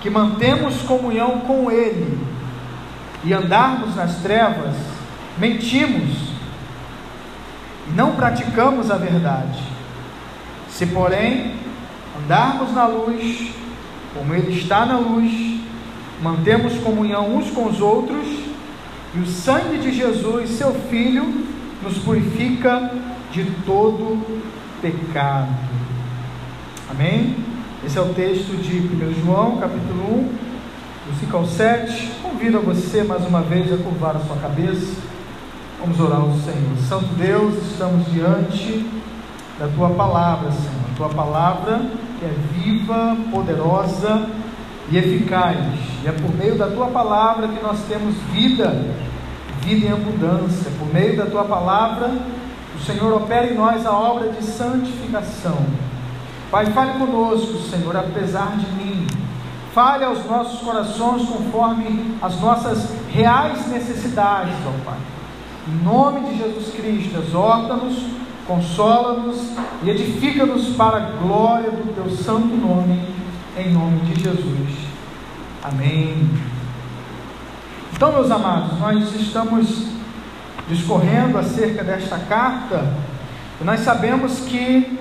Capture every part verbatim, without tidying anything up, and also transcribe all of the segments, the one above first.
que mantemos comunhão com Ele e andarmos nas trevas, mentimos e não praticamos a verdade. Se, porém, andarmos na luz, como Ele está na luz, mantemos comunhão uns com os outros, e o sangue de Jesus, seu Filho, nos purifica de todo pecado. Amém? Esse é o texto de primeiro João, capítulo um, versículo sete. Convido a você, mais uma vez, a curvar a sua cabeça. Vamos orar ao Senhor. Santo Deus, estamos diante da Tua Palavra, Senhor. Tua Palavra que é viva, poderosa e eficaz. E é por meio da Tua Palavra que nós temos vida, vida em abundância. Por meio da Tua Palavra, o Senhor opera em nós a obra de santificação. Pai, fale conosco, Senhor, apesar de mim. Fale aos nossos corações conforme as nossas reais necessidades, ó Pai. Em nome de Jesus Cristo, exorta-nos, consola-nos e edifica-nos para a glória do Teu santo nome, em nome de Jesus. Amém. Então, meus amados, nós estamos discorrendo acerca desta carta, e nós sabemos que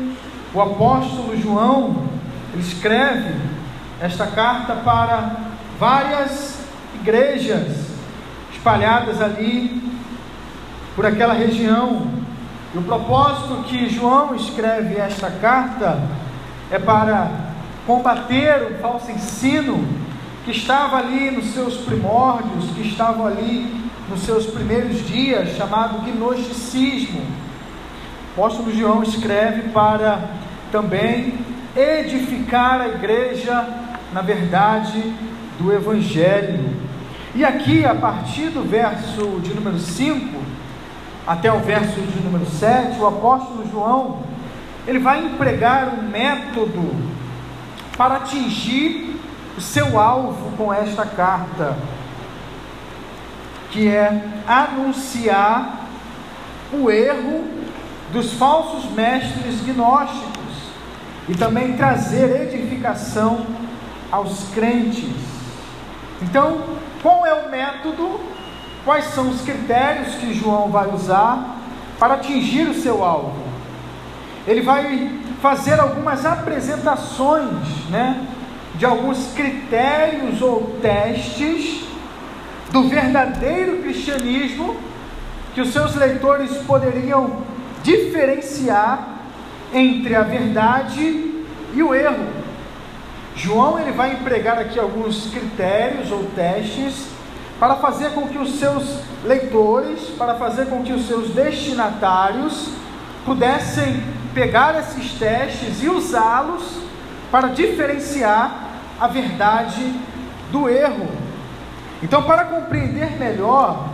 o apóstolo João, ele escreve esta carta para várias igrejas espalhadas ali por aquela região. E o propósito que João escreve esta carta é para combater o falso ensino que estava ali nos seus primórdios, que estava ali nos seus primeiros dias, chamado gnosticismo. O apóstolo João escreve para também edificar a igreja na verdade do Evangelho. E aqui, a partir do verso de número cinco até o verso de número sete, o apóstolo João, ele vai empregar um método para atingir o seu alvo com esta carta, que é anunciar o erro dos falsos mestres gnósticos e também trazer edificação aos crentes. Então, qual é o método? Quais são os critérios que João vai usar para atingir o seu alvo? Ele vai fazer algumas apresentações, né, de alguns critérios ou testes do verdadeiro cristianismo que os seus leitores poderiam diferenciar entre a verdade e o erro. João, ele vai empregar aqui alguns critérios ou testes para fazer com que os seus leitores, para fazer com que os seus destinatários pudessem pegar esses testes e usá-los para diferenciar a verdade do erro. Então, para compreender melhor,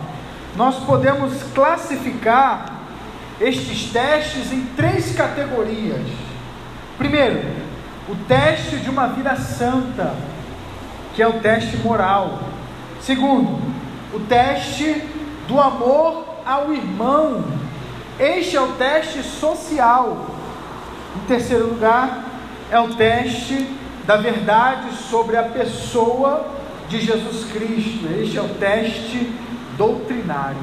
nós podemos classificar estes testes em três categorias. Primeiro, o teste de uma vida santa, que é o teste moral. Segundo, o teste do amor ao irmão. Este é o teste social. Em terceiro lugar, é o teste da verdade sobre a pessoa de Jesus Cristo. Este é o teste doutrinário.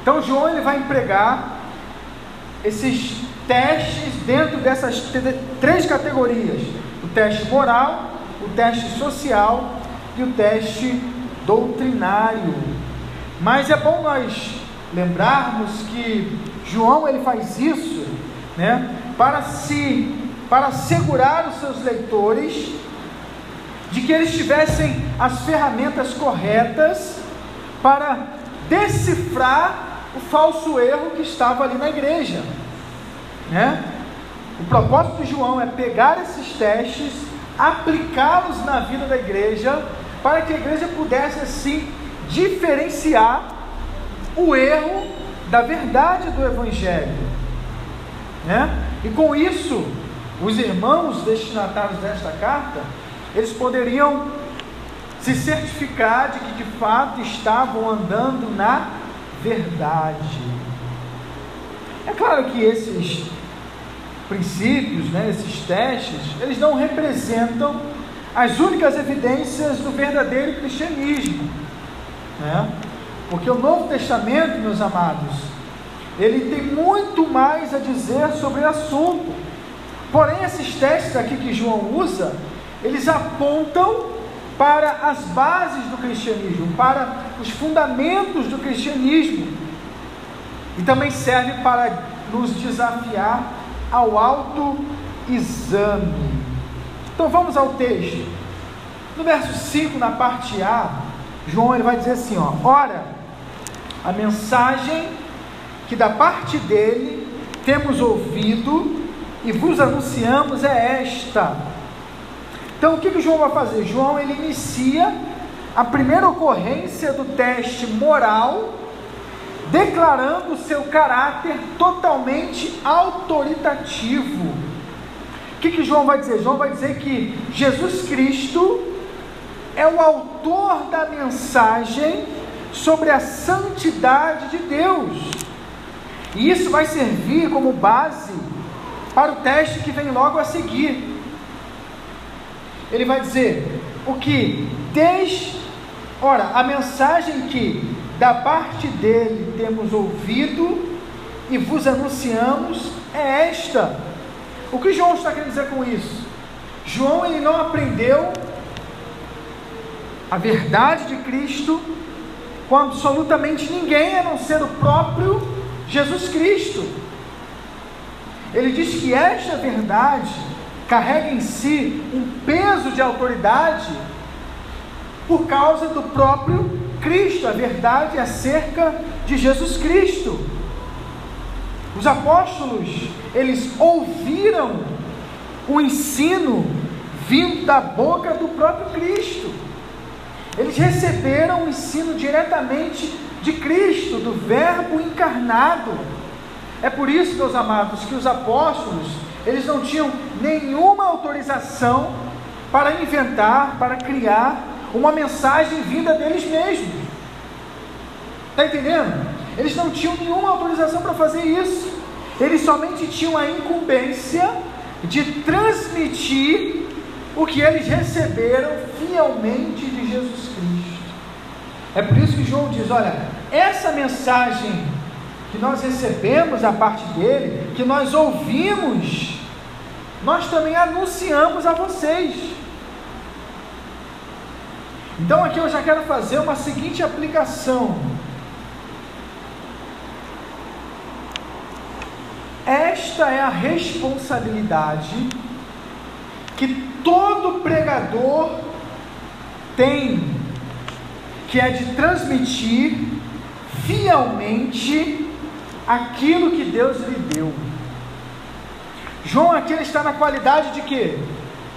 Então, João, ele vai empregar esses testes dentro dessas três categorias: o teste moral, o teste social e o teste doutrinário. Mas é bom nós lembrarmos que João, ele faz isso, né, para se, para assegurar os seus leitores de que eles tivessem as ferramentas corretas para decifrar o falso erro que estava ali na igreja, né? O propósito de João é pegar esses testes, aplicá-los na vida da igreja, para que a igreja pudesse assim diferenciar o erro da verdade do Evangelho, né? E com isso, os irmãos destinatários desta carta, eles poderiam se certificar de que de fato estavam andando na verdade. É claro que esses princípios, né, esses testes, eles não representam as únicas evidências do verdadeiro cristianismo, né? Porque o Novo Testamento, meus amados, ele tem muito mais a dizer sobre o assunto. Porém, esses textos aqui que João usa, eles apontam para as bases do cristianismo, para os fundamentos do cristianismo, e também serve para nos desafiar ao autoexame. Então vamos ao texto. No verso cinco, na parte A, João ele vai dizer assim, ó: ora, a mensagem que da parte dele temos ouvido e vos anunciamos é esta. Então o que que João vai fazer? João ele inicia a primeira ocorrência do teste moral, declarando o seu caráter totalmente autoritativo. O que que João vai dizer? João vai dizer que Jesus Cristo é o autor da mensagem sobre a santidade de Deus. E isso vai servir como base para o teste que vem logo a seguir. Ele vai dizer o que desde... Ora, a mensagem que da parte dele temos ouvido e vos anunciamos é esta. O que João está querendo dizer com isso? João ele não aprendeu a verdade de Cristo com absolutamente ninguém, a não ser o próprio Jesus Cristo. Ele diz que esta verdade carrega em si um peso de autoridade por causa do próprio Cristo, a verdade acerca de Jesus Cristo. Os apóstolos, eles ouviram o ensino vindo da boca do próprio Cristo. Eles receberam o ensino diretamente de Cristo, do Verbo encarnado. É por isso, meus amados, que os apóstolos, eles não tinham nenhuma autorização para inventar, para criar uma mensagem vinda deles mesmos. Está entendendo? Eles não tinham nenhuma autorização para fazer isso. Eles somente tinham a incumbência de transmitir o que eles receberam fielmente de Jesus Cristo. É por isso que João diz: olha, essa mensagem que nós recebemos a parte dele, que nós ouvimos, nós também anunciamos a vocês. Então aqui eu já quero fazer uma seguinte aplicação: esta é a responsabilidade que todo pregador tem, que é de transmitir fielmente aquilo que Deus lhe deu. João aqui ele está na qualidade de quê?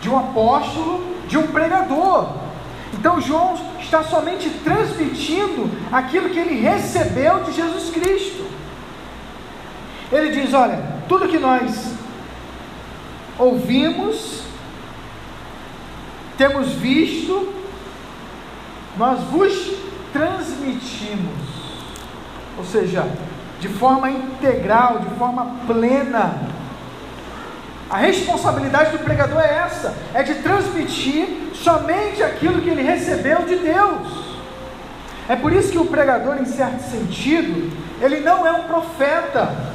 De um apóstolo, de um pregador. Então João está somente transmitindo aquilo que ele recebeu de Jesus Cristo. Ele diz: olha, tudo que nós ouvimos, temos visto, nós vos transmitimos. Ou seja, de forma integral, de forma plena. A responsabilidade do pregador é essa, é de transmitir somente aquilo que ele recebeu de Deus. É por isso que o pregador, em certo sentido, ele não é um profeta,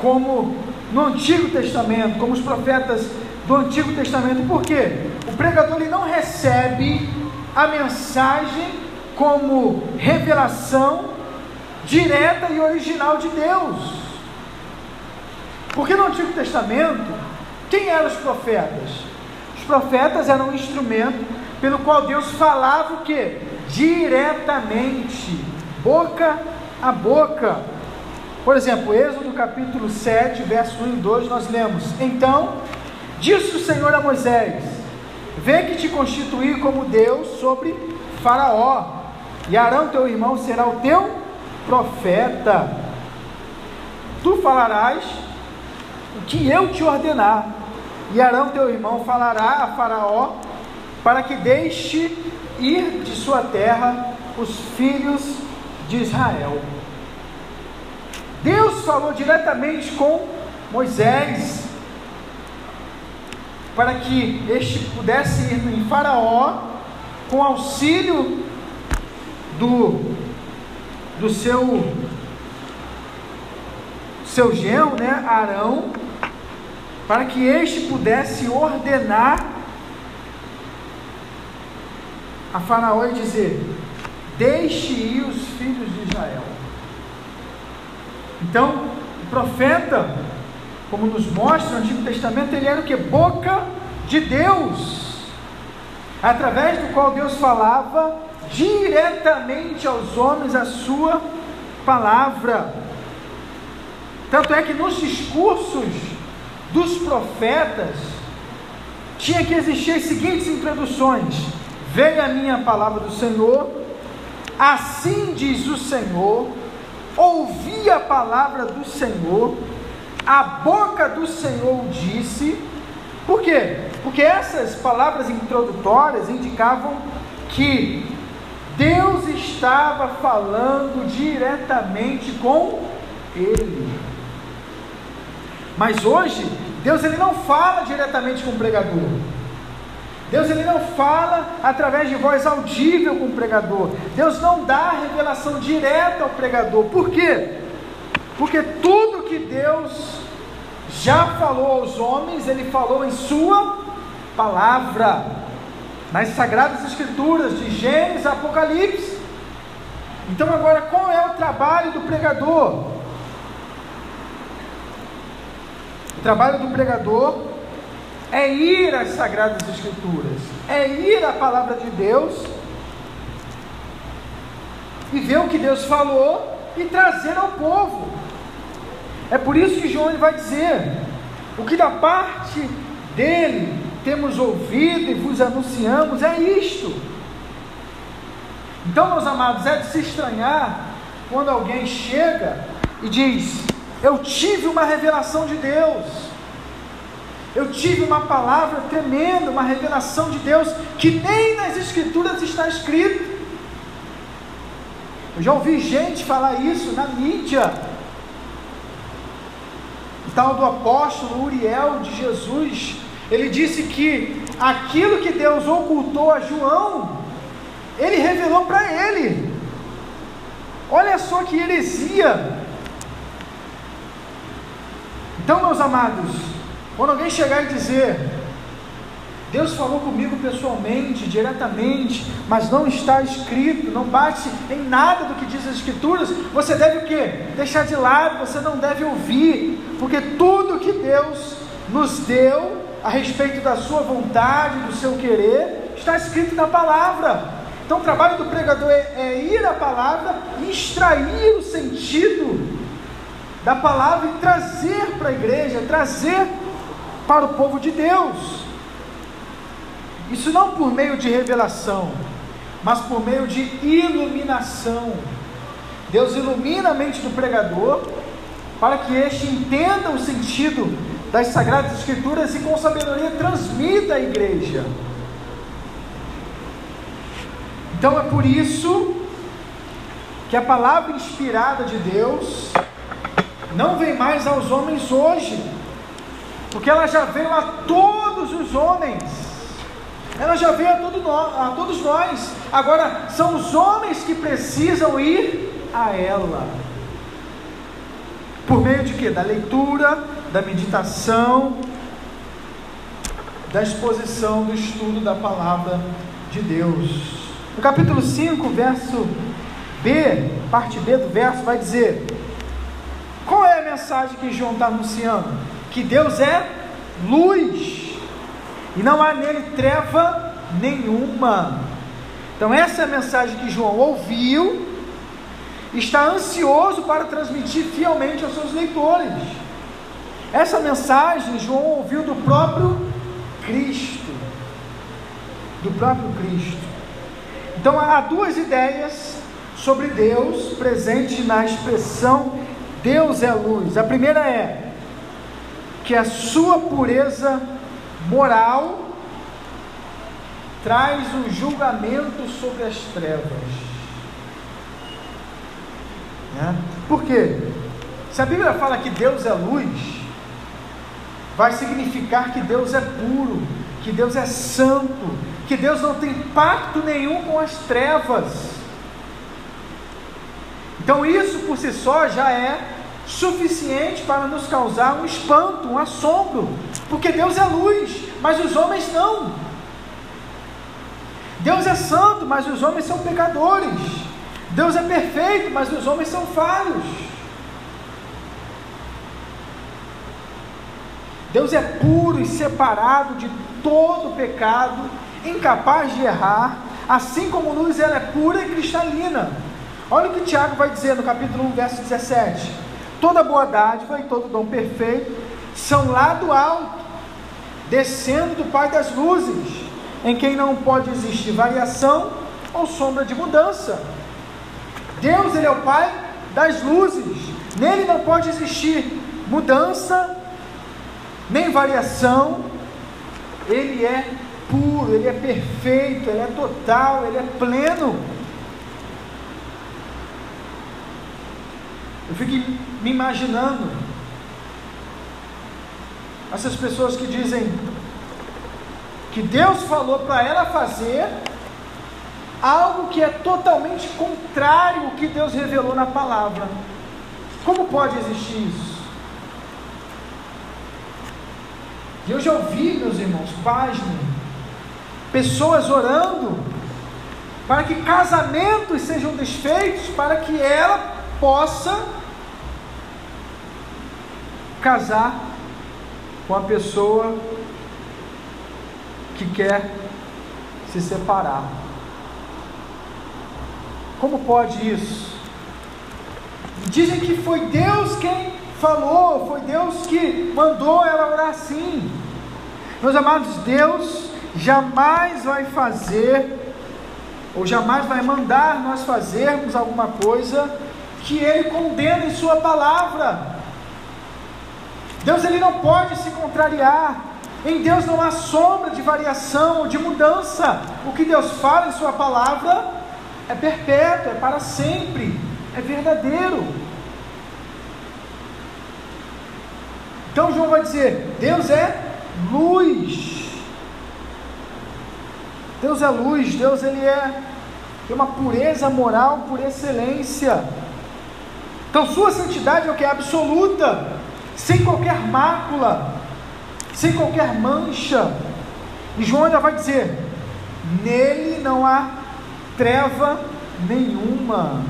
como no Antigo Testamento, como os profetas do Antigo Testamento. Por quê? O pregador ele não recebe a mensagem como revelação direta e original de Deus. Porque no Antigo Testamento, quem eram os profetas? Os profetas eram um instrumento pelo qual Deus falava o quê? Diretamente, boca a boca. Por exemplo, Êxodo capítulo sete, verso um e dois, nós lemos: então, disse o Senhor a Moisés: vê que te constituí como Deus sobre Faraó, e Arão teu irmão será o teu profeta. Tu falarás o que eu te ordenar, e Arão teu irmão falará a Faraó, para que deixe ir de sua terra os filhos de Israel. Deus falou diretamente com Moisés. para que este pudesse ir em Faraó com auxílio do, do seu, seu genro, né, Arão, para que este pudesse ordenar a Faraó e dizer: deixe ir os filhos de Israel. Então, o profeta, como nos mostra o Antigo Testamento, ele era o que? Boca de Deus, através do qual Deus falava diretamente aos homens a sua palavra. Tanto é que nos discursos dos profetas tinha que existir as seguintes introduções: veio a minha palavra do Senhor, assim diz o Senhor, ouvi a palavra do Senhor, a boca do Senhor disse. Por quê? Porque essas palavras introdutórias indicavam que Deus estava falando diretamente com ele. Mas hoje, Deus ele não fala diretamente com o pregador. Deus ele não fala através de voz audível com o pregador. Deus não dá a revelação direta ao pregador. Por quê? Porque tudo que Deus já falou aos homens, ele falou em sua palavra, nas Sagradas Escrituras, de Gênesis a Apocalipse. Então agora, qual é o trabalho do pregador? O trabalho do pregador é ir às Sagradas Escrituras, é ir à Palavra de Deus e ver o que Deus falou e trazer ao povo. É por isso que João vai dizer: o que da parte dele temos ouvido e vos anunciamos é isto. Então, meus amados, é de se estranhar quando alguém chega e diz: eu tive uma revelação de Deus, eu tive uma palavra tremenda, uma revelação de Deus que nem nas Escrituras está escrito. Eu já ouvi gente falar isso na mídia. O tal do apóstolo Uriel de Jesus, ele disse que aquilo que Deus ocultou a João, ele revelou para ele. Olha só que heresia! Então, meus amados, quando alguém chegar e dizer: Deus falou comigo pessoalmente, diretamente, mas não está escrito, não bate em nada do que diz as Escrituras, você deve o quê? Deixar de lado, você não deve ouvir, porque tudo que Deus nos deu a respeito da sua vontade, do seu querer, está escrito na palavra. Então o trabalho do pregador é, é ir à palavra e extrair o sentido da palavra e trazer para a igreja, trazer para o povo de Deus. Isso não por meio de revelação, mas por meio de iluminação. Deus ilumina a mente do pregador para que este entenda o sentido das Sagradas Escrituras e com sabedoria transmita à igreja. Então é por isso que a palavra inspirada de Deus não vem mais aos homens hoje, porque ela já veio a todos os homens. Ela já veio a, todo nós, a todos nós. Agora são os homens que precisam ir a ela. Por meio de quê? Da leitura, da meditação, da exposição, do estudo da palavra de Deus. No capítulo cinco, verso B, parte B do verso, vai dizer: qual é a mensagem que João está anunciando? Que Deus é luz e não há nele treva nenhuma. Então essa é a mensagem que João ouviu, está ansioso para transmitir fielmente aos seus leitores. Essa mensagem João ouviu do próprio Cristo, do próprio Cristo. Então há duas ideias sobre Deus presentes na expressão Deus é luz. A primeira é que a sua pureza moral traz um julgamento sobre as trevas, né? Por quê? Se a Bíblia fala que Deus é luz, vai significar que Deus é puro, que Deus é santo, que Deus não tem pacto nenhum com as trevas. Então isso por si só já é suficiente para nos causar um espanto, um assombro, porque Deus é luz, mas os homens não. Deus é santo, mas os homens são pecadores. Deus é perfeito, mas os homens são falhos. Deus é puro e separado de todo pecado, incapaz de errar, assim como luz ela é pura e cristalina. Olha o que Tiago vai dizer no capítulo um, verso dezessete. Toda boa dádiva e todo dom perfeito são lá do alto, descendo do Pai das luzes, em quem não pode existir variação ou sombra de mudança. Deus, Ele é o Pai das luzes. Nele não pode existir mudança, nem variação. Ele é puro, Ele é perfeito, Ele é total, Ele é pleno. Eu fico me imaginando essas pessoas que dizem que Deus falou para ela fazer algo que é totalmente contrário ao que Deus revelou na palavra. Como pode existir isso? E eu já ouvi, meus irmãos, pasmem, pessoas orando para que casamentos sejam desfeitos, para que ela possa casar com a pessoa que quer se separar. Como pode isso? Dizem que foi Deus quem falou, foi Deus que mandou ela orar assim. Meus amados, Deus jamais vai fazer, ou jamais vai mandar nós fazermos alguma coisa que Ele condena em Sua palavra. Deus, Ele não pode se contrariar. Em Deus não há sombra de variação ou de mudança. O que Deus fala em Sua palavra é perpétuo, é para sempre, é verdadeiro. Então João vai dizer: Deus é luz. Deus é luz. Deus, Ele é, tem uma pureza moral por excelência. Então Sua santidade é o que? É absoluta, sem qualquer mácula, sem qualquer mancha. E João ainda vai dizer: nele não há treva nenhuma.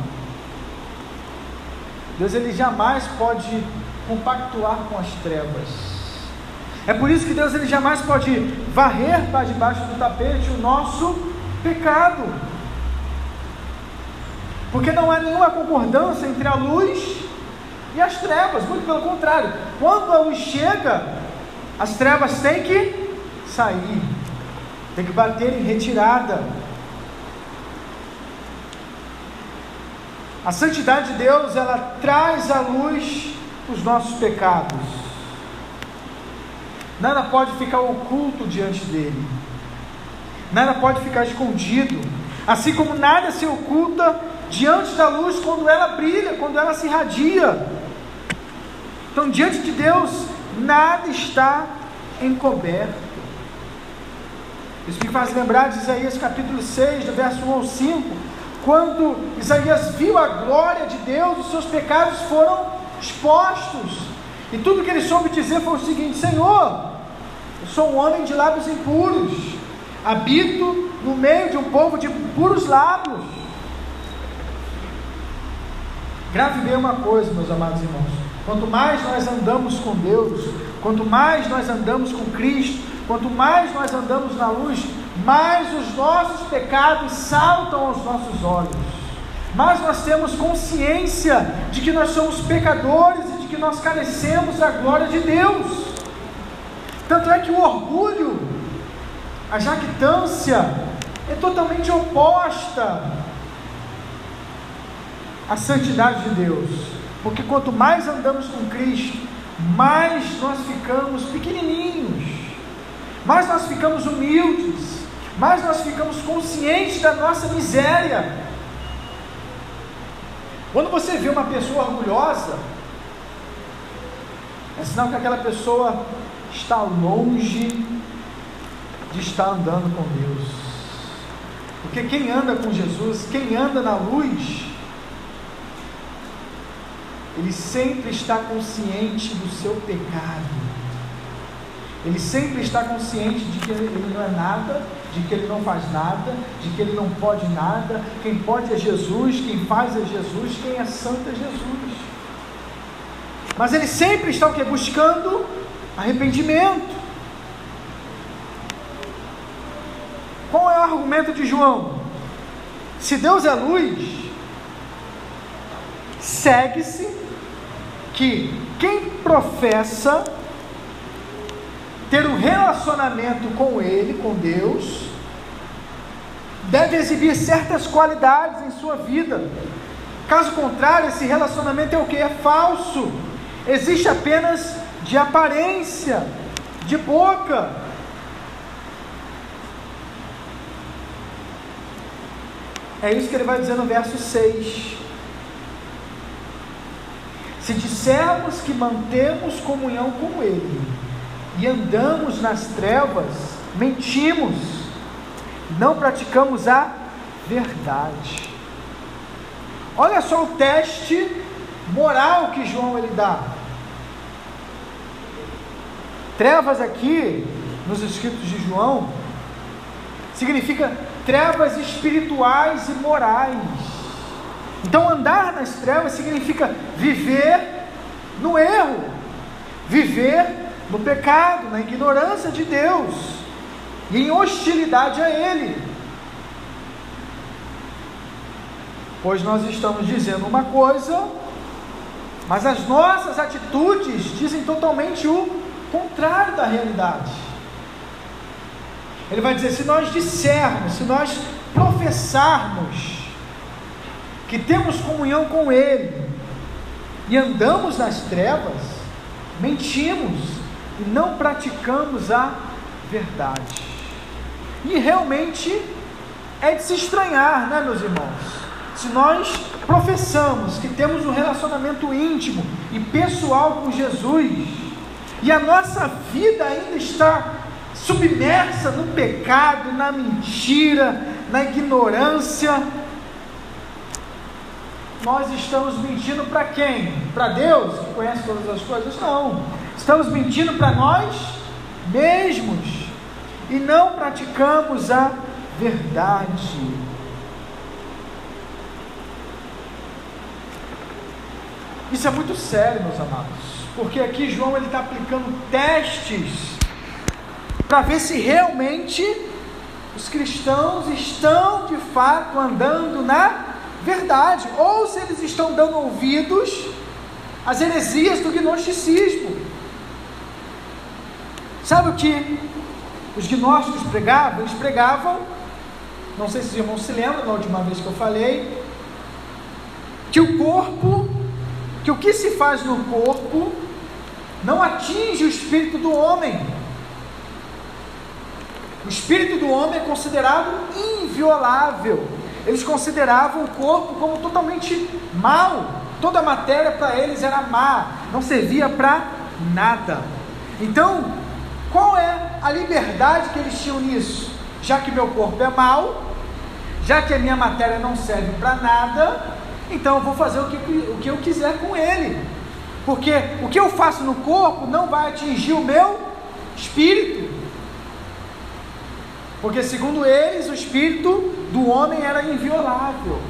Deus, Ele jamais pode compactuar com as trevas. É por isso que Deus, Ele jamais pode varrer para debaixo do tapete o nosso pecado, porque não há nenhuma concordância entre a luz e as trevas. Muito pelo contrário, quando a luz chega, as trevas têm que sair, têm que bater em retirada. A santidade de Deus, ela traz à luz os nossos pecados. Nada pode ficar oculto diante dele, nada pode ficar escondido, assim como nada se oculta diante da luz quando ela brilha, quando ela se irradia. Então diante de Deus nada está encoberto. Isso me faz lembrar de Isaías capítulo seis, do verso um ao cinco, quando Isaías viu a glória de Deus, os seus pecados foram expostos, e tudo que ele soube dizer foi o seguinte: Senhor, eu sou um homem de lábios impuros, habito no meio de um povo de impuros lábios. Grave bem uma coisa, meus amados irmãos: quanto mais nós andamos com Deus, quanto mais nós andamos com Cristo, quanto mais nós andamos na luz, mais os nossos pecados saltam aos nossos olhos, mais nós temos consciência de que nós somos pecadores e de que nós carecemos da glória de Deus. Tanto é que o orgulho, a jactância, é totalmente oposta a santidade de Deus, porque quanto mais andamos com Cristo, mais nós ficamos pequenininhos, mais nós ficamos humildes, mais nós ficamos conscientes da nossa miséria. Quando você vê uma pessoa orgulhosa, é sinal que aquela pessoa está longe de estar andando com Deus. Porque quem anda com Jesus, quem anda na luz, ele sempre está consciente do seu pecado. Ele sempre está consciente de que ele não é nada, de que ele não faz nada, de que ele não pode nada. Quem pode é Jesus, quem faz é Jesus, quem é santo é Jesus. Mas ele sempre está o quê? Buscando arrependimento. Qual é o argumento de João? Se Deus é luz, segue-se que quem professa ter um relacionamento com Ele, com Deus, deve exibir certas qualidades em sua vida. Caso contrário, esse relacionamento é o que? É falso. Existe apenas de aparência, de boca. É isso que ele vai dizer no verso seis. Se dissermos que mantemos comunhão com Ele e andamos nas trevas, mentimos, não praticamos a verdade. Olha só o teste moral que João ele dá. Trevas aqui, nos escritos de João, significa trevas espirituais e morais. Então andar nas trevas significa viver no erro, viver no pecado, na ignorância de Deus, e em hostilidade a Ele, pois nós estamos dizendo uma coisa, mas as nossas atitudes dizem totalmente o contrário da realidade. Ele vai dizer, se nós dissermos, se nós professarmos que temos comunhão com Ele e andamos nas trevas, mentimos e não praticamos a verdade. E realmente é de se estranhar, né, meus irmãos? Se nós professamos que temos um relacionamento íntimo e pessoal com Jesus, e a nossa vida ainda está submersa no pecado, na mentira, na ignorância, nós estamos mentindo para quem? Para Deus, que conhece todas as coisas? Não. Estamos mentindo para nós mesmos e não praticamos a verdade. Isso é muito sério, meus amados, porque aqui João ele está aplicando testes para ver se realmente os cristãos estão de fato andando na verdade, ou se eles estão dando ouvidos às heresias do gnosticismo. Sabe o que os gnósticos pregavam? Eles pregavam, não sei se os irmãos se lembram da última vez que eu falei, que o corpo, que o que se faz no corpo, não atinge o espírito do homem. O espírito do homem é considerado inviolável. Eles consideravam o corpo como totalmente mau. Toda a matéria para eles era má, não servia para nada. Então, qual é a liberdade que eles tinham nisso? Já que meu corpo é mau, já que a minha matéria não serve para nada, então eu vou fazer o que, o que eu quiser com ele. Porque o que eu faço no corpo não vai atingir o meu espírito. Porque segundo eles, o espírito do homem era inviolável.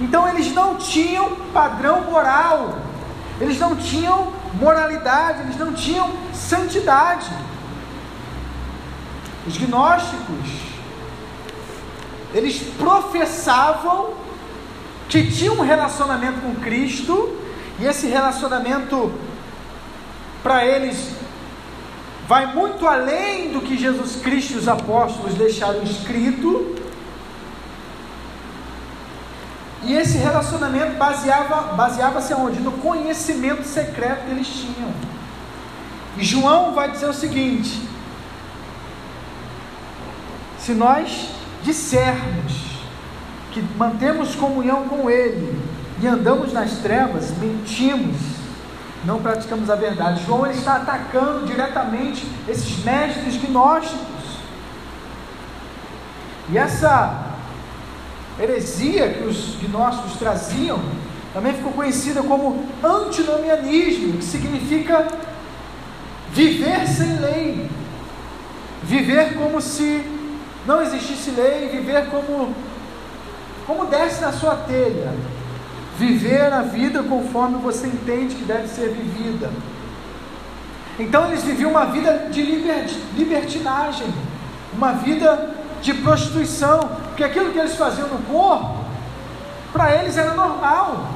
Então eles não tinham padrão moral, eles não tinham moralidade, eles não tinham santidade. Os gnósticos, eles professavam que tinham um relacionamento com Cristo, e esse relacionamento para eles vai muito além do que Jesus Cristo e os apóstolos deixaram escrito, e esse relacionamento baseava, baseava-se aonde? No conhecimento secreto que eles tinham. E João vai dizer o seguinte: se nós dissermos que mantemos comunhão com Ele e andamos nas trevas, mentimos não praticamos a verdade. João ele está atacando diretamente esses mestres gnósticos. E essa heresia que os gnósticos traziam também ficou conhecida como antinomianismo, que significa viver sem lei, viver como se não existisse lei, viver como, como desce na sua telha, viver a vida conforme você entende que deve ser vivida. Então eles viviam uma vida de libertinagem, uma vida de prostituição, porque aquilo que eles faziam no corpo, para eles era normal.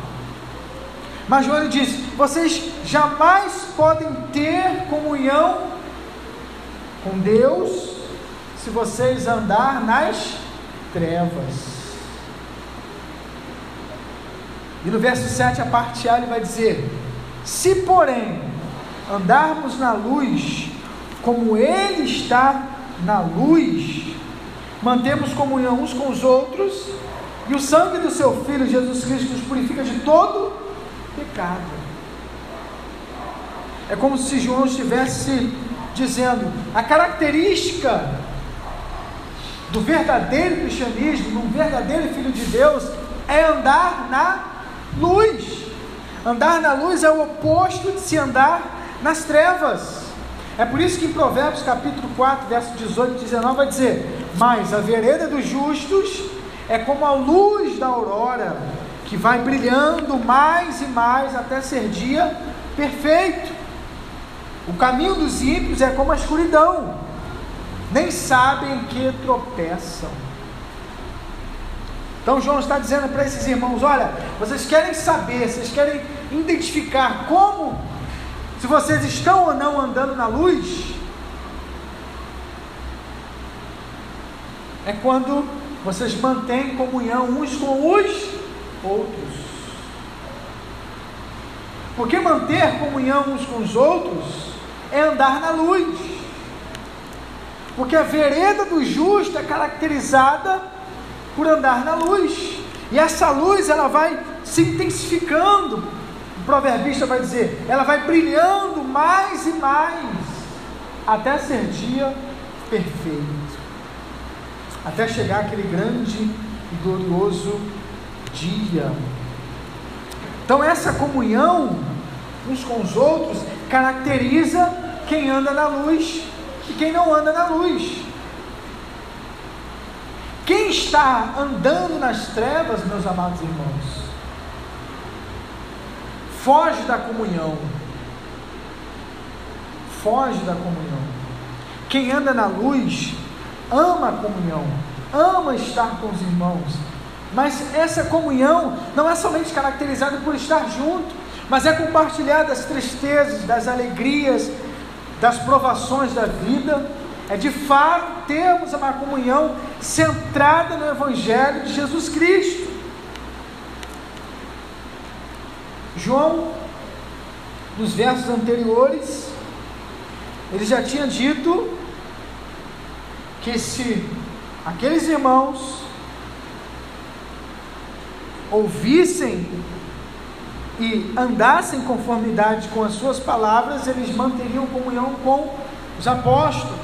Mas João disse: vocês jamais podem ter comunhão com Deus se vocês andar nas trevas. E no verso sete, a parte A, ele vai dizer: se porém andarmos na luz, como Ele está na luz, mantemos comunhão uns com os outros, e o sangue do seu Filho Jesus Cristo nos purifica de todo pecado. É como se João estivesse dizendo: a característica do verdadeiro cristianismo, do verdadeiro Filho de Deus, é andar na luz. Andar na luz é o oposto de se andar nas trevas. É por isso que em Provérbios capítulo quatro, verso dezoito e dezenove vai dizer: mas a vereda dos justos é como a luz da aurora, que vai brilhando mais e mais até ser dia perfeito. O caminho dos ímpios é como a escuridão, nem sabem que tropeçam. Então João está dizendo para esses irmãos: olha, vocês querem saber, vocês querem identificar como, se vocês estão ou não andando na luz, é quando vocês mantêm comunhão uns com os outros. Porque manter comunhão uns com os outros é andar na luz. Porque a vereda do justo é caracterizada por andar na luz. E essa luz, ela vai se intensificando. O proverbista vai dizer: ela vai brilhando mais e mais até ser dia perfeito, até chegar aquele grande e glorioso dia. Então essa comunhão uns com os outros caracteriza quem anda na luz e quem não anda na luz. Quem está andando nas trevas, meus amados irmãos, foge da comunhão, foge da comunhão. Quem anda na luz ama a comunhão, ama estar com os irmãos, mas essa comunhão não é somente caracterizada por estar junto, mas é compartilhar das tristezas, das alegrias, das provações da vida. É de fato termos uma comunhão centrada no Evangelho de Jesus Cristo. João, nos versos anteriores, ele já tinha dito que se aqueles irmãos ouvissem e andassem em conformidade com as suas palavras, eles manteriam comunhão com os apóstolos.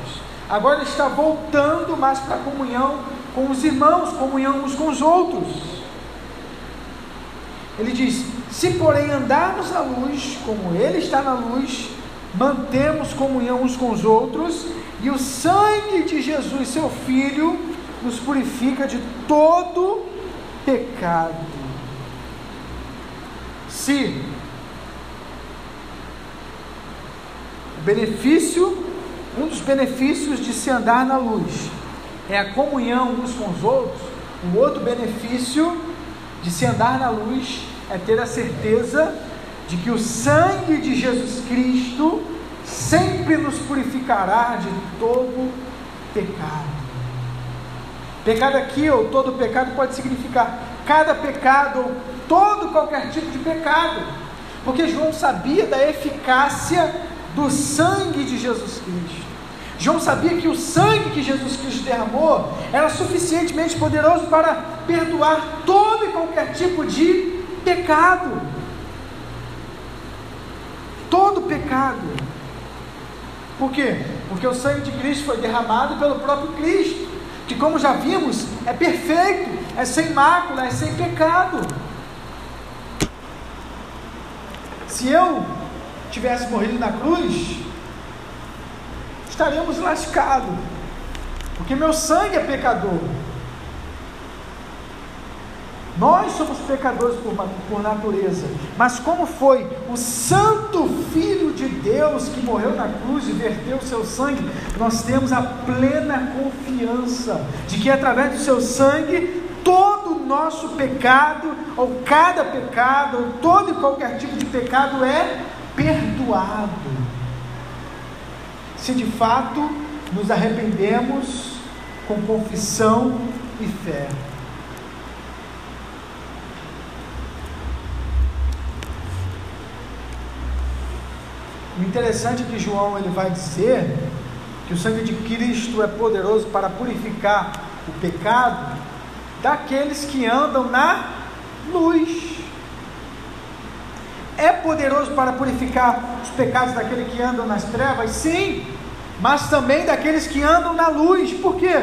Agora está voltando mais para a comunhão com os irmãos, comunhão uns com os outros. Ele diz: se porém andarmos na luz, como Ele está na luz, mantemos comunhão uns com os outros, e o sangue de Jesus, seu Filho, nos purifica de todo pecado. Se o benefício, um dos benefícios de se andar na luz é a comunhão uns com os outros, o outro benefício de se andar na luz é ter a certeza de que o sangue de Jesus Cristo sempre nos purificará de todo pecado. Pecado aqui, ou todo pecado, pode significar cada pecado, ou todo qualquer tipo de pecado, porque João sabia da eficácia do sangue de Jesus Cristo. João sabia que o sangue que Jesus Cristo derramou era suficientemente poderoso para perdoar todo e qualquer tipo de pecado. todo pecado. Por quê? Porque o sangue de Cristo foi derramado pelo próprio Cristo, que, como já vimos, é perfeito, é sem mácula, é sem pecado. Se eu tivesse morrido na cruz, estaríamos lascados, porque meu sangue é pecador. Nós somos pecadores por, por natureza, mas como foi o Santo Filho de Deus que morreu na cruz e verteu o seu sangue, nós temos a plena confiança de que através do seu sangue, todo o nosso pecado, ou cada pecado, ou todo e qualquer tipo de pecado é perdoado, se de fato nos arrependemos com confissão e fé. O interessante é que João ele vai dizer que o sangue de Cristo é poderoso para purificar o pecado daqueles que andam na luz. É poderoso para purificar os pecados daqueles que andam nas trevas? Sim, mas também daqueles que andam na luz. Por quê?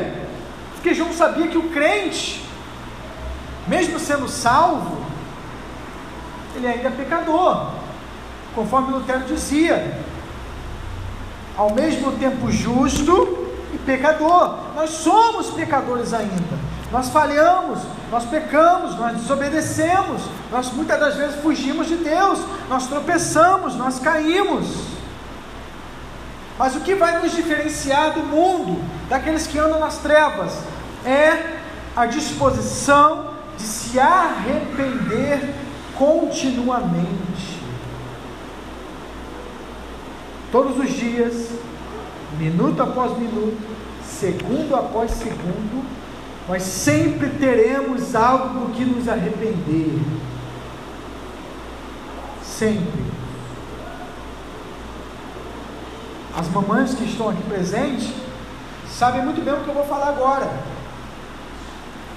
Porque João sabia que o crente, mesmo sendo salvo, ele ainda é pecador. Conforme Lutero dizia, ao mesmo tempo justo e pecador, nós somos pecadores ainda, nós falhamos, nós pecamos, nós desobedecemos, nós muitas das vezes fugimos de Deus, nós tropeçamos, nós caímos, mas o que vai nos diferenciar do mundo, daqueles que andam nas trevas, é a disposição de se arrepender continuamente, todos os dias, minuto após minuto, segundo após segundo, nós sempre teremos algo do que nos arrepender, sempre. As mamães que estão aqui presentes sabem muito bem o que eu vou falar agora.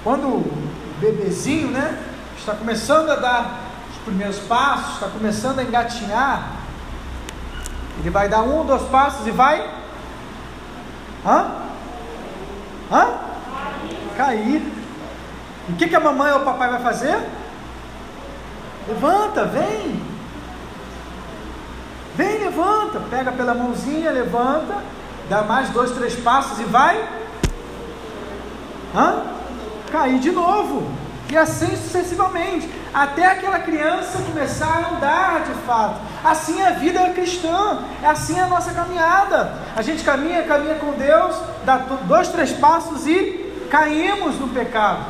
Quando o bebezinho, né, está começando a dar os primeiros passos, está começando a engatinhar, ele vai dar um, dois passos e vai... Hã? Hã? Cair. E o que, que a mamãe ou o papai vai fazer? Levanta, vem. Vem, levanta. Pega pela mãozinha, levanta. Dá mais dois, três passos e vai... Hã? Cair de novo. E assim sucessivamente. Até aquela criança começar a andar de fato. Assim é a vida cristã, é assim a nossa caminhada. A gente caminha, caminha com Deus, dá dois, três passos e caímos no pecado.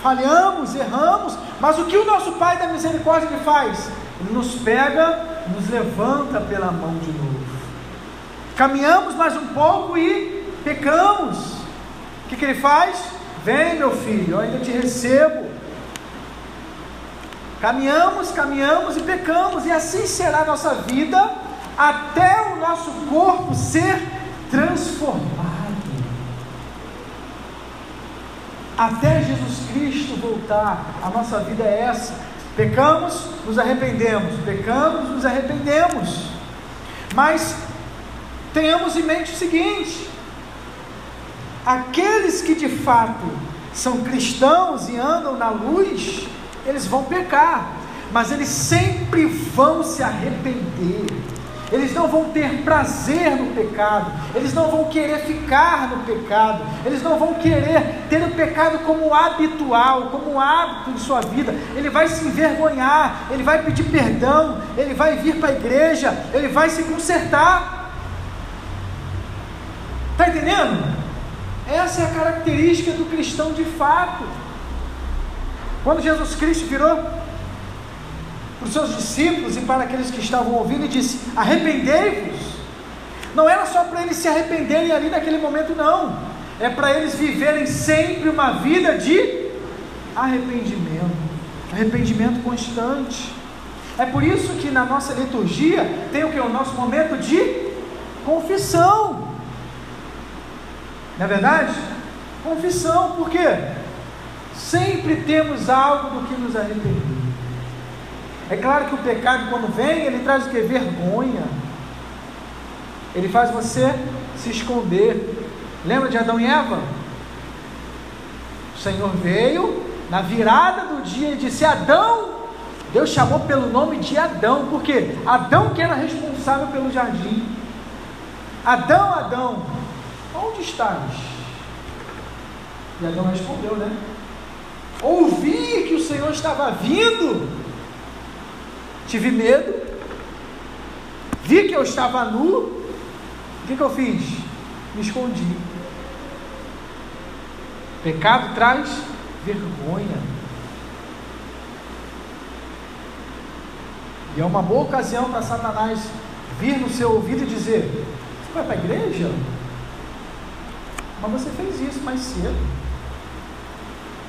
Falhamos, erramos, mas o que o nosso Pai da Misericórdia ele faz? Ele nos pega, nos levanta pela mão de novo. Caminhamos mais um pouco e pecamos. O que, que ele faz? Vem, meu filho, eu ainda te recebo. Caminhamos, caminhamos e pecamos, e assim será a nossa vida, até o nosso corpo ser transformado, até Jesus Cristo voltar. A nossa vida é essa: pecamos, nos arrependemos, pecamos, nos arrependemos, mas tenhamos em mente o seguinte: aqueles que de fato são cristãos e andam na luz, eles vão pecar, mas eles sempre vão se arrepender, eles não vão ter prazer no pecado, eles não vão querer ficar no pecado, eles não vão querer ter o pecado como habitual, como hábito em sua vida. Ele vai se envergonhar, ele vai pedir perdão, ele vai vir para a igreja, ele vai se consertar. Está entendendo? Essa é a característica do cristão de fato. Quando Jesus Cristo virou para os seus discípulos e para aqueles que estavam ouvindo e disse: arrependei-vos, não era só para eles se arrependerem ali naquele momento, não, é para eles viverem sempre uma vida de arrependimento, arrependimento constante. É por isso que na nossa liturgia tem o que? O nosso momento de confissão. Não é verdade? Confissão, por quê? Sempre temos algo do que nos arrepender. É É claro que o pecado, quando vem, ele traz o que? Vergonha. Ele faz você se esconder. Lembra de Adão e Eva? O Senhor veio na virada do dia e disse: Adão. Deus chamou pelo nome de Adão, porque Adão que era responsável pelo jardim. Adão, Adão, onde estás? E Adão respondeu, né? Ouvi que o Senhor estava vindo, tive medo, vi que eu estava nu, o que, que eu fiz? Me escondi. Pecado traz vergonha. E é uma boa ocasião para Satanás vir no seu ouvido e dizer: você vai para a igreja? Mas você fez isso mais cedo.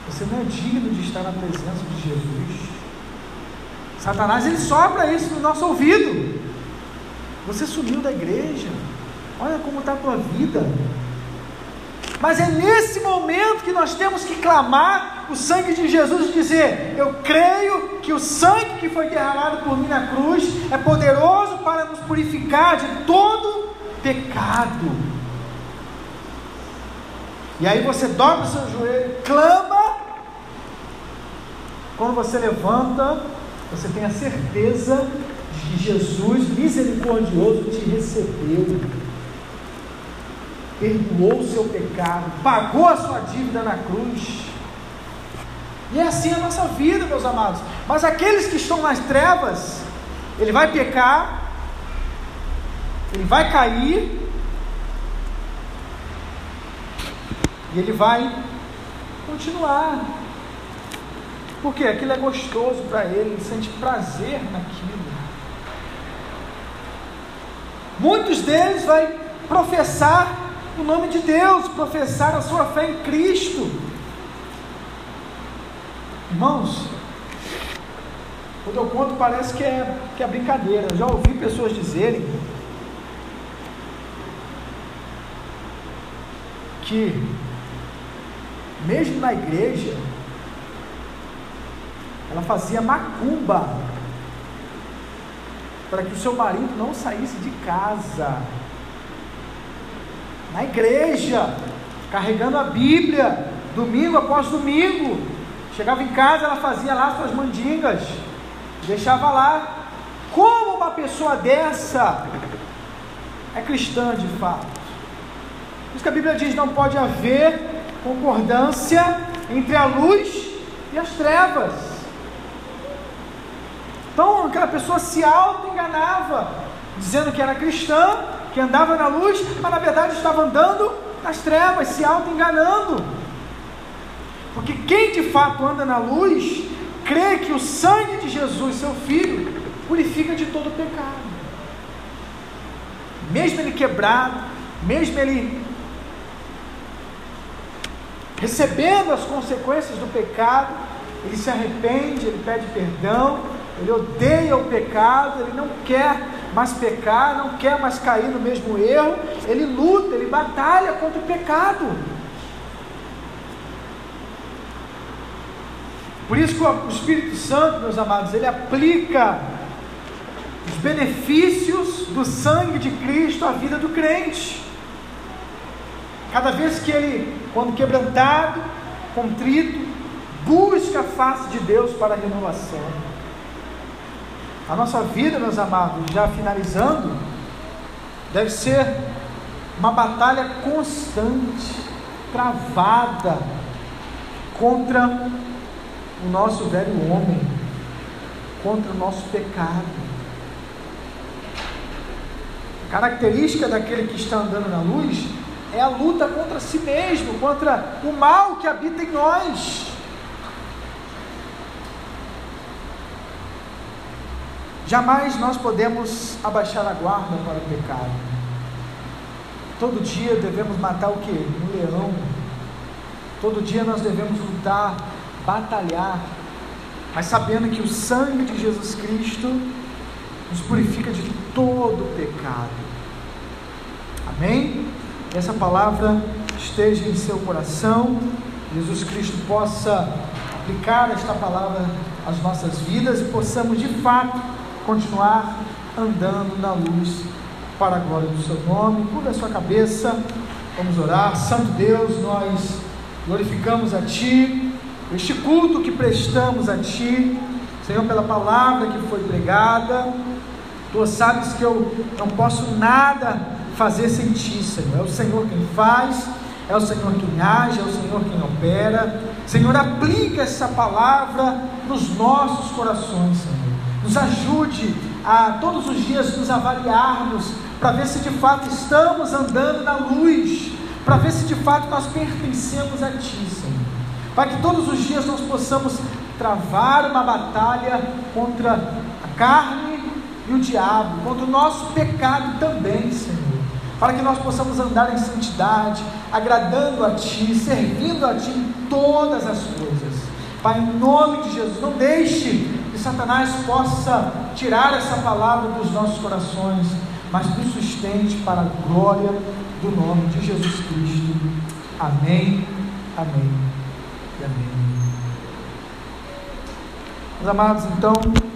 Você não é digno de estar na presença de Jesus. Satanás, ele sopra isso no nosso ouvido. Você sumiu da igreja. Olha como está a tua vida. Mas é nesse momento que nós temos que clamar o sangue de Jesus e dizer: eu creio que o sangue que foi derramado por mim na cruz é poderoso para nos purificar de todo pecado. E aí você dobra o seu joelho, clama. Quando você levanta, você tem a certeza de que Jesus misericordioso te recebeu, perdoou o seu pecado, pagou a sua dívida na cruz. E é assim a nossa vida, meus amados. Mas aqueles que estão nas trevas, ele vai pecar, ele vai cair, e ele vai continuar, porque aquilo é gostoso para ele, ele sente prazer naquilo. Muitos deles vão professar o nome de Deus, professar a sua fé em Cristo. Irmãos, quando eu conto parece que é, que é brincadeira. Eu já ouvi pessoas dizerem que mesmo na igreja ela fazia macumba para que o seu marido não saísse de casa. Na igreja, carregando a Bíblia, domingo após domingo, chegava em casa, ela fazia lá suas mandingas, deixava lá. Como uma pessoa dessa é cristã de fato? Por isso que a Bíblia diz: não pode haver concordância entre a luz e as trevas. Então aquela pessoa se auto-enganava, dizendo que era cristã, que andava na luz, mas na verdade estava andando nas trevas, se auto-enganando. Porque quem de fato anda na luz, crê que o sangue de Jesus, seu Filho, purifica de todo pecado. Mesmo ele quebrado, mesmo ele recebendo as consequências do pecado, ele se arrepende, ele pede perdão, ele odeia o pecado, ele não quer mas pecar, não quer mais cair no mesmo erro, ele luta, ele batalha contra o pecado. Por isso que o Espírito Santo, meus amados, ele aplica os benefícios do sangue de Cristo à vida do crente. Cada vez que ele, quando quebrantado, contrito, busca a face de Deus para a renovação. A nossa vida, meus amados, já finalizando, deve ser uma batalha constante, travada contra o nosso velho homem, contra o nosso pecado. A característica daquele que está andando na luz é a luta contra si mesmo, contra o mal que habita em nós. Jamais nós podemos abaixar a guarda para o pecado. Todo dia devemos matar o quê? Um leão. Todo dia nós devemos lutar, batalhar, mas sabendo que o sangue de Jesus Cristo nos purifica de todo pecado. Amém? Que essa palavra esteja em seu coração. Jesus Cristo possa aplicar esta palavra as nossas vidas e possamos de fato continuar andando na luz para a glória do seu nome. Curva a sua cabeça, vamos orar. Santo Deus, nós glorificamos a Ti, este culto que prestamos a Ti, Senhor, pela palavra que foi pregada. Tu sabes que eu não posso nada fazer sem Ti, Senhor. É o Senhor quem faz, é o Senhor quem age, é o Senhor quem opera. Senhor, aplica essa palavra nos nossos corações, Senhor. Nos ajude a todos os dias nos avaliarmos, para ver se de fato estamos andando na luz, para ver se de fato nós pertencemos a Ti, Senhor. Para que todos os dias nós possamos travar uma batalha contra a carne e o diabo, contra o nosso pecado também, Senhor. Para que nós possamos andar em santidade, agradando a Ti, servindo a Ti em todas as coisas. Pai, em nome de Jesus, não deixe que Satanás possa tirar essa palavra dos nossos corações, mas nos sustente para a glória do nome de Jesus Cristo. Amém, amém e amém. Meus amados, então...